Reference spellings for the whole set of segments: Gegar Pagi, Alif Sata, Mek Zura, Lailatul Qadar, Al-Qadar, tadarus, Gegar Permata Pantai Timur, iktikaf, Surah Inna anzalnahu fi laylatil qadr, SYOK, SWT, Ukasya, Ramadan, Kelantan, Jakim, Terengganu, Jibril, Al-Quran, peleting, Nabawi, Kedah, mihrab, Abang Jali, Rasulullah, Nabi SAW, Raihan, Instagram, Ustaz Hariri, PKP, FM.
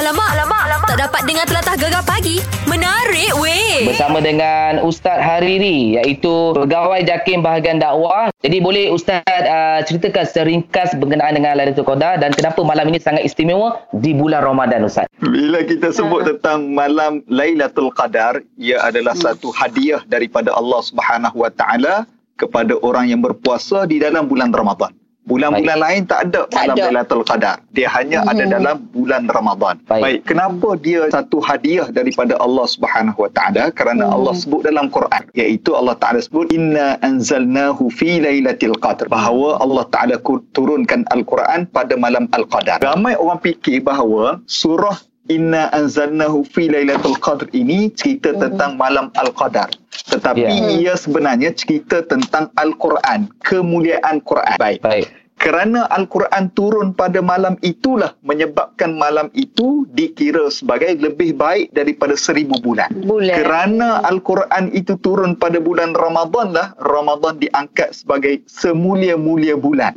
Alamak. Tak dapat dengar telatah Gegar Pagi. Menarik weh. Bersama dengan Ustaz Hariri, iaitu pegawai Jakim bahagian dakwah. Jadi boleh Ustaz ceritakan secara ringkas berkenaan dengan Lailatul Qadar dan kenapa malam ini sangat istimewa di bulan Ramadan, Ustaz? Bila kita sebut tentang malam Lailatul Qadar, ia adalah satu hadiah daripada Allah SWT kepada orang yang berpuasa di dalam bulan Ramadan. Bulan-bulan lain tak ada malam Lailatul Qadar. Dia hanya ada dalam bulan Ramadan. Baik. Kenapa dia satu hadiah daripada Allah Subhanahu Wa Taala? Kerana Allah sebut dalam Quran, iaitu Allah Taala sebut Inna anzalnahu fi laylatil qadr, bahawa Allah Taala turunkan Al-Quran pada malam Al-Qadar. Ramai orang fikir bahawa surah Inna anzalnahu fi laylatil qadr ini cerita tentang malam Al-Qadar. Tetapi ia sebenarnya cerita tentang Al-Quran, kemuliaan Quran. Baik. Kerana Al-Quran turun pada malam itulah menyebabkan malam itu dikira sebagai lebih baik daripada 1000 bulan. Kerana Al-Quran itu turun pada bulan Ramadan lah, Ramadan diangkat sebagai semulia-mulia bulan.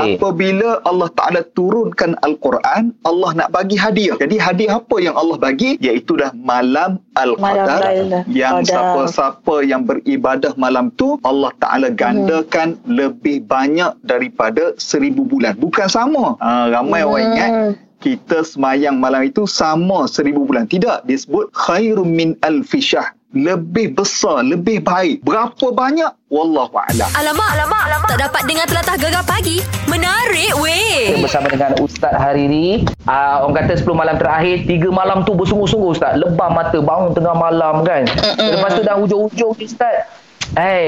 Apabila Allah Ta'ala turunkan Al-Quran, Allah nak bagi hadiah. Jadi hadiah apa yang Allah bagi? Iaitu dah malam Al-Qadar. Yang siapa-siapa yang beribadah malam tu, Allah Ta'ala gandakan lebih banyak daripada 1000 bulan. Bukan sama. Ramai orang ingat kita semayang malam itu sama 1000 bulan. Tidak. Dia sebut khairum min alfisyah, lebih besar, lebih baik. Berapa banyak? Wallahualam. Alamak. Tak dapat dengar telatah Gegar Pagi. Menarik weh. Bersama dengan Ustaz Hariri. Orang kata 10 malam terakhir, 3 malam tu bersungguh-sungguh Ustaz. Lebam mata, bangun tengah malam kan. Lepas tu dah hujung-hujung Ustaz.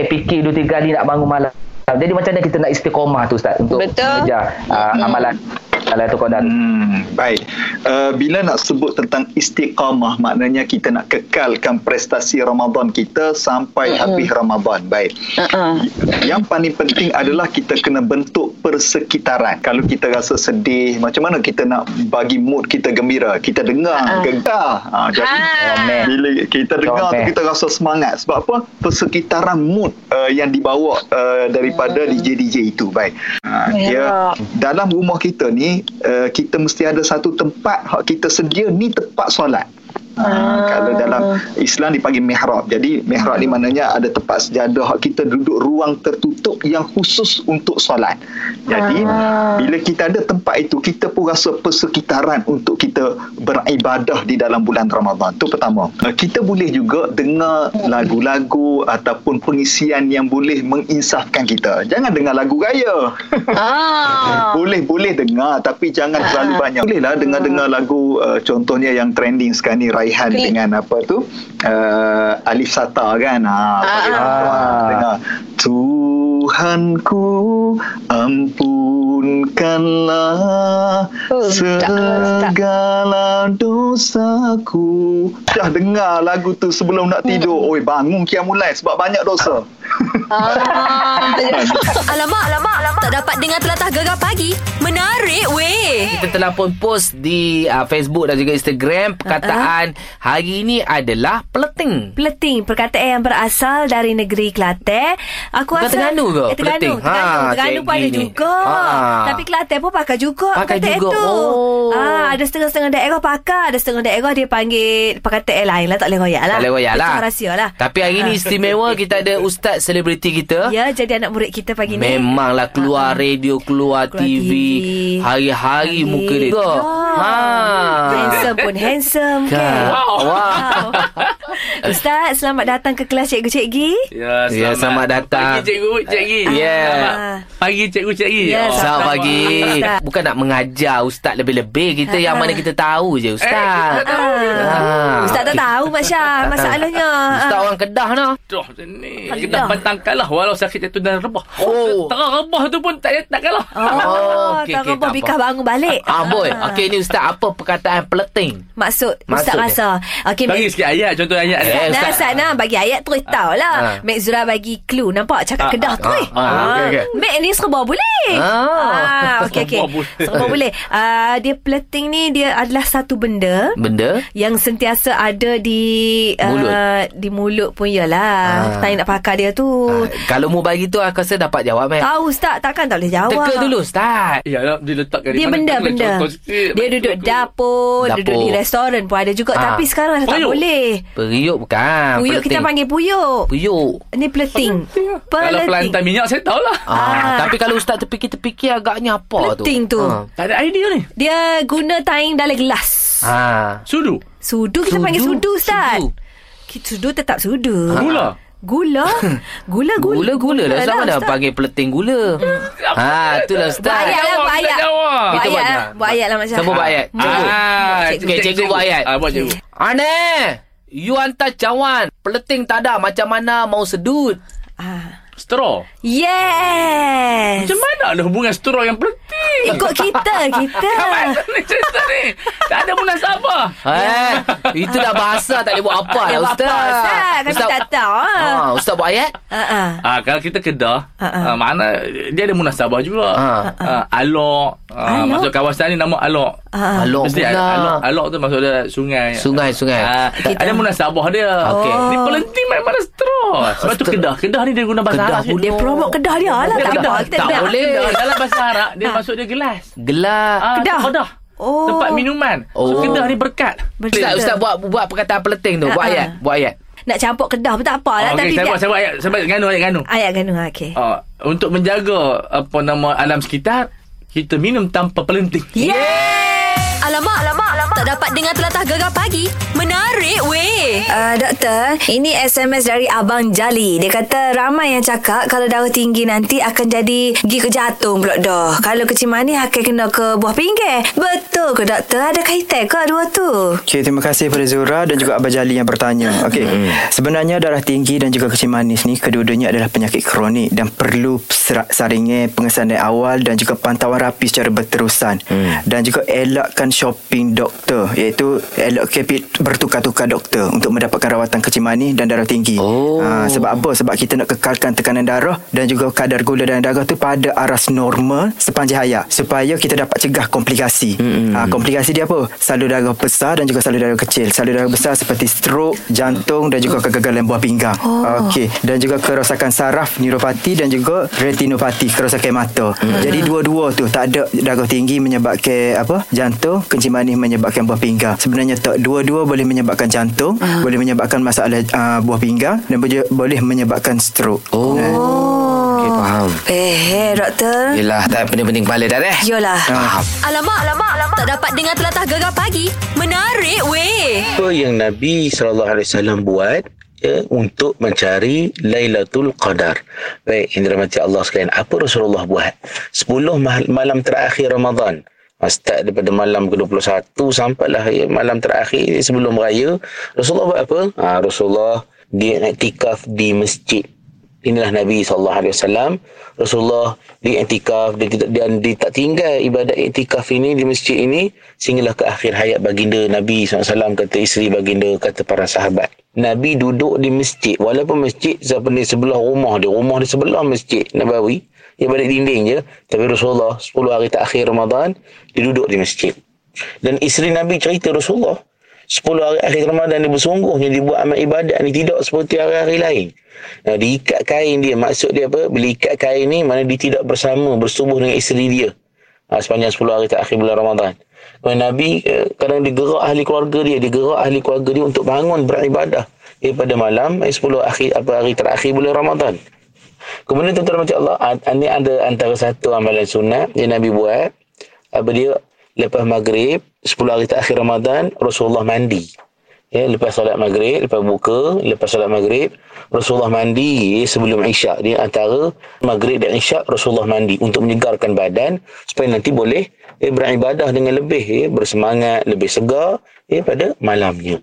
Fikir 2-3 kali nak bangun malam. Jadi macam mana kita nak istiqomah tu Ustaz untuk mengejar amalan Lailatul Qadar? Baik. Bila nak sebut tentang istiqamah, maknanya kita nak kekalkan prestasi Ramadan kita sampai habis Ramadan. Baik. Yang paling penting adalah kita kena bentuk persekitaran. Kalau kita rasa sedih, macam mana kita nak bagi mood kita gembira? Kita dengar Gegar. Jadi bila kita dengar tu kita rasa semangat. Sebab apa? Persekitaran mood yang dibawa daripada DJ-DJ itu. Baik. Dalam rumah kita ni, kita mesti ada satu tempat kita sedia, ni tempat solat. Kalau dalam Islam dipanggil mihrab. Jadi mihrab ni maknanya ada tempat sejadah, kita duduk ruang tertutup yang khusus untuk solat. Jadi bila kita ada tempat itu, kita pun rasa persekitaran untuk kita beribadah di dalam bulan Ramadan. Itu pertama. Kita boleh juga dengar lagu-lagu ataupun pengisian yang boleh menginsafkan kita. Jangan dengar lagu raya. Boleh dengar, tapi jangan terlalu banyak. Bolehlah dengar-dengar lagu, contohnya yang trending sekarang ni Raihan dengan apa tu Alif Sata kan. Dengar Tuhanku ampunkanlah segala dosaku. Dah dengar lagu tu sebelum nak tidur, oi bangun kiamulail sebab banyak dosa. Alamak. Tak dapat dengar telatah Gegar Pagi. Menarik weh. Kita telah pun post di Facebook dan juga Instagram perkataan hari ini adalah peleting. Peleting, perkataan yang berasal dari negeri Kelantan. Aku asal Terengganu ke? Terengganu pun ada juga. Tapi Kelantan pun pakai juga perkataan itu. Ada setengah-setengah daerah pakai, ada setengah daerah dia panggil perkataan lain lah. Tak boleh royak lah. Itu rahsia lah. Tapi hari ini istimewa, kita ada ustaz selebriti kita. Ya, jadi anak murid kita pagi ni. Memanglah keluar radio, keluar TV. Hari-hari muka dia. Handsome pun handsome kan. Ustaz, selamat datang ke kelas Cikgu Cikgi. Ya, selamat datang. Pagi Cikgu Cikgi. Pagi Cikgu Cikgi. Selamat pagi. Bukan nak mengajar ustaz lebih-lebih, kita yang mana kita tahu je ustaz. Ustaz tak tahu masalahnya. Ustaz orang Kedah dah. Tuh sini. Kedah pantang kalah walau sakit itu dan rebah. Terang rebah tu pun tak kalah. Terang rebah bikah bangun balik. Amboi. Okey ni ustaz, apa perkataan peleting? Maksud ustaz rasa. Okey. Bagi sikit ayat contoh ayat ni. Sana bagi ayat teritau lah. Mek Zura bagi clue. Nampak cakap Kedah tu eh. Mek ni serba boleh. Okay. Serba boleh. Dia plating ni, dia adalah satu benda yang sentiasa ada di mulut. Di mulut pun ialah tanya nak pakai dia tu. Kalau mu bagi tu aku rasa dapat jawab Mek. Tahu Ustaz, takkan tak boleh jawab. Teka dulu Ustaz. Yalah, dia letakkan dia benda-benda. Dia duduk dapur, duduk di restoran pun ada juga. Tapi sekarang tak boleh. Periuk bukan. Puyuk kita panggil puyuk. Ini peleting. Kalau pelantai minyak saya tahulah. Tapi kalau Ustaz terfikir-fikir agaknya apa tu? Peleting tu. Tak ada idea ni. Dia guna taing dalam gelas. Sudu kita panggil sudu Ustaz. Sudu tetap sudu. Gula lah Ustaz, mana panggil peleting gula. Itulah Ustaz. Buat ayat lah macam siapa buat ayat? Cikgu buat ayat. Aneh, you hantar cawan, peleting tak ada, macam mana mau sedut? Straw. Yes. Macam mana ada hubungan straw yang penting? Ikut kita. Cerita ni. Tak ada munasabah. Itu dah bahasa tak boleh buat apa lah Ustaz. Ustaz tak tahu. Ustaz buat ayat? Kalau kita Kedah, mana dia ada munasabah juga. Alok. Masuk kawasan ni nama Alok. Mesti Alok tu maksud dia sungai. Ada munasabah dia. Okey. Ni penting mana straw. Sebab tu Kedah ni dia guna bahasa Arab. Dia promote Kedah dia lah. Tak boleh. Dalam bahasa Arab dia maksud dia gelas. Kedah. Tempat minuman. So Kedah ni berkat. Ustaz buat perkataan peleting tu. Buat ayat. Nak campur Kedah pun tak apalah. Tapi saya buat ayat. Saya buat Ayat Ganu. Okey. Untuk menjaga alam sekitar, kita minum tanpa peleting. Alamak. Tak dapat dengar telatah Gegar Pagi. Menarik weh. Doktor, ini SMS dari Abang Jali. Dia kata ramai yang cakap kalau darah tinggi nanti akan jadi pergi ke jantung pulak dah. Kalau kecil manis akan kena ke buah pinggir. Betul ke doktor? Ada kaitan ke dua tu? Okay, terima kasih pada Zura dan juga Abang Jali yang bertanya. Okay. Sebenarnya darah tinggi dan juga kecil manis ni kedua-duanya adalah penyakit kronik dan perlu saringan pengesanan awal dan juga pantauan rapi secara berterusan. Dan juga elakkan shopping doktor, iaitu elok bertukar-tukar doktor untuk mendapatkan rawatan kecil manis dan darah tinggi. Sebab apa? Sebab kita nak kekalkan tekanan darah dan juga kadar gula dalam darah tu pada aras normal sepanjang hayat supaya kita dapat cegah komplikasi. Komplikasi dia apa? Salur darah besar dan juga salur darah kecil. Salur darah besar seperti strok, jantung dan juga kegagalan buah pinggang. Okey, dan juga kerosakan saraf, neuropati dan juga retinopati, kerosakan mata. Jadi dua-dua tu, tak ada darah tinggi menyebabkan jantung, kencing manis menyebabkan buah pinggang. Sebenarnya tak, dua-dua boleh menyebabkan jantung, boleh menyebabkan masalah buah pinggang dan boleh menyebabkan strok. Faham. Doktor. Yelah, tak pening-pening kepala dah deh. Yolah. Faham. Alamak. Tak dapat dengar telatah Gegar Pagi. Menarik weh. Apa yang Nabi SAW buat untuk mencari Lailatul Qadar. Baik, yang dirahmati Allah sekalian, apa Rasulullah buat? 10 malam terakhir Ramadan. Start daripada malam ke-21 sampailah malam terakhir sebelum raya, Rasulullah buat apa? Rasulullah dia iktikaf di masjid. Inilah Nabi SAW. Rasulullah dia iktikaf dan dia tak tinggal ibadat iktikaf ini di masjid ini sehinggalah ke akhir hayat baginda Nabi SAW, kata isteri baginda, kata para sahabat. Nabi duduk di masjid, walaupun masjid sebelah rumah dia sebelah masjid Nabawi. Dia balik dinding je. Tapi Rasulullah 10 hari terakhir Ramadan, dia duduk di masjid. Dan isteri Nabi cerita Rasulullah, 10 hari akhir Ramadan dia bersungguhnya, dia buat amal ibadat ni tidak seperti hari-hari lain. Dia ikat kain dia. Maksud dia apa? Bila ikat kain ni, mana dia tidak bersama, bersubuh dengan isteri dia sepanjang 10 hari terakhir bulan Ramadan. Dan Nabi kadang dia gerak ahli keluarga dia untuk bangun beribadah daripada malam 10 hari terakhir bulan Ramadan. Kemudian tuan-tuan macam Allah, ini ada antara satu amalan sunat yang Nabi buat. Apa dia? Lepas maghrib, 10 hari terakhir Ramadan, Rasulullah mandi. Lepas solat maghrib, Rasulullah mandi sebelum isyak. Dia antara maghrib dan isyak, Rasulullah mandi untuk menyegarkan badan supaya nanti boleh beribadah dengan lebih bersemangat, lebih segar pada malamnya.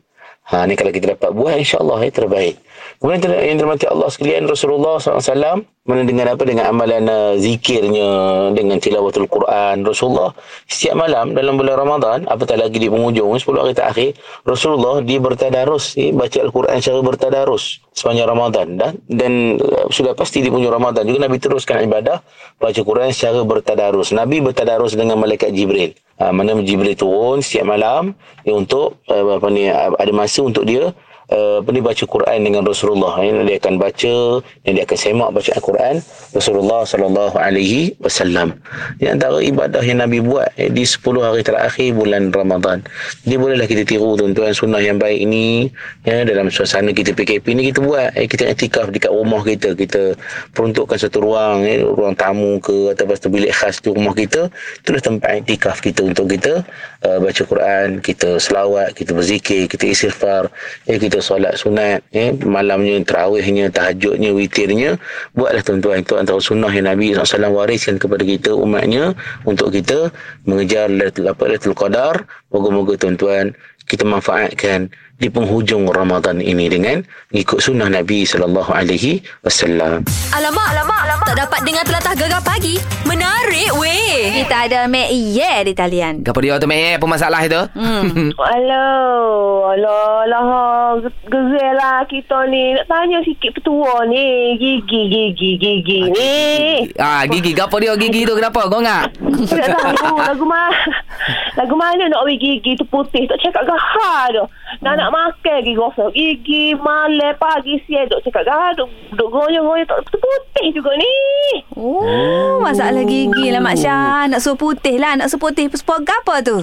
Ni kalau kita dapat buat, insya-Allah terbaik. Kemudian yang dirahmati Allah sekalian, Rasulullah SAW dengan apa, dengan amalan zikirnya, dengan tilawatul Quran. Rasulullah setiap malam dalam bulan Ramadan, apatah lagi di penghujung 10 hari terakhir, Rasulullah dia bertadarus, dia baca Al-Quran secara bertadarus sepanjang Ramadan. Dan sudah pasti di penghujung Ramadan juga Nabi teruskan ibadah baca Quran secara bertadarus. Nabi bertadarus dengan malaikat Jibril. Mana Jibril turun setiap malam dia untuk ada masa untuk dia baca Quran dengan Rasulullah. Dia akan baca dan dia akan semak baca Al-Quran Rasulullah sallallahu alaihi wasallam. Di antara ibadah yang Nabi buat di 10 hari terakhir bulan Ramadan. Jadi bolehlah kita tiru tuan-tuan sunnah yang baik ini, ya, dalam suasana kita PKP ni kita buat, kita iktikaf dekat rumah kita. Kita peruntukkan satu ruang, ruang tamu ke atau satu bilik khas di rumah kita, itulah tempat iktikaf kita untuk kita baca Quran, kita selawat, kita berzikir, kita istighfar, kita solat sunat, malamnya, tarawihnya, tahajudnya, witirnya. Buatlah tuan-tuan, itu antara sunnah yang Nabi SAW wariskan kepada kita, umatnya, untuk kita mengejar Lailatul Qadar. Moga-moga tuan-tuan kita manfaatkan di penghujung Ramadan ini dengan mengikut sunnah Nabi sallallahu alaihi wasallam. Alamak, tak dapat dengar telatah Gegar Pagi. Menarik weh. Kita ada Mek Ye di talian. Apa dia tu Mek Ye? Apa masalah itu? Hello. Alah, gezel lah kita ni. Nak tanya sikit petua ni. Gigi ni. Ah, gigi. Apa dia gigi tu kenapa? Kau ngak? Tak tahu. Lagu mana nak bagi gigi tu putih. Tak cakap gahar tu. Nak makan gigi gosok. Gigi malam pagi siang duk cakap gaduh. Duk goyang-goyang. Tak putih juga ni. Oh, masalah gigi lah Mak Syah. Nak suruh putih lah. Nak suruh putih. Support apa tu?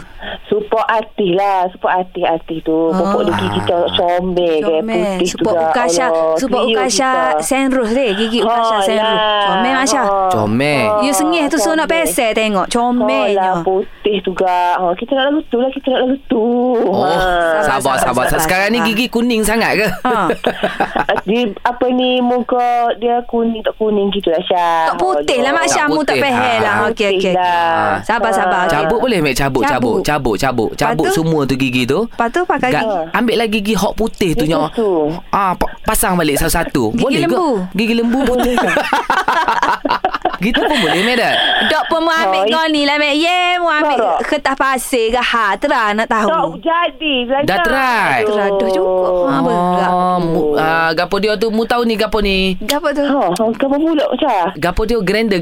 Support hati lah. Support hati-hati tu. Pokok gigi kita comel. Putih support tu dah. Support Ukasya senruh ni. Gigi Ukasya senruh. Comel Mak Syah. Comel. You sengih tu suruh nak pesel tengok. Comelnya. Putih tu gak. Kita nak lagu tu lah. Sabar. Sekarang ni gigi kuning sangat ke? Apa ni muka dia kuning tak kuning gitu lah Syah. Tak putih lah Mak Syah. Mu tak pahal lah. Okey. Sabar. Cabut boleh Mek? Cabut. Cabut semua tu gigi tu. Lepas tu pakai gigi. Ambil lah gigi hok putih tu. Pasang balik satu-satu. Gigi lembu. Gigi lembu putih. Gitu pun boleh Mek dah. Dok pun mu ambil kau ni lah Mek. Ye mu ambil kertas pasir ke ha. Terah nak tahu. Tak jadi. Dah terat. Teradah cukup. Gapo dia tu. Mu tahu ni gapo ni. Gapo tu. Gapo pula Syah. Gapo dia grander.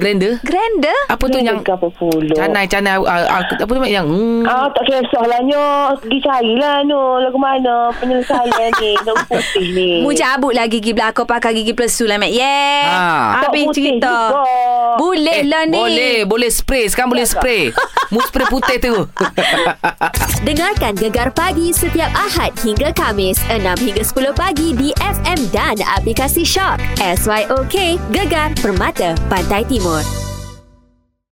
Apa tu yang gapo pula. Canai. Apa tu yang. Tak kisah lah nyok. Pergi carilah no. Lagu mana penyelesaian ni. Nak putih ni. Mu cabut lah gigi belakang. Pakai gigi pelesu lah Mek. Yes. Habis cerita. Boleh lah ni. Boleh spray. Sekarang boleh spray. Mu spray putih tu. Dengarkan Gegar Pagi setiap Ahad hingga Khamis 6 hingga 10 pagi di FM dan aplikasi SYOK. SYOK Gegar Permata Pantai Timur.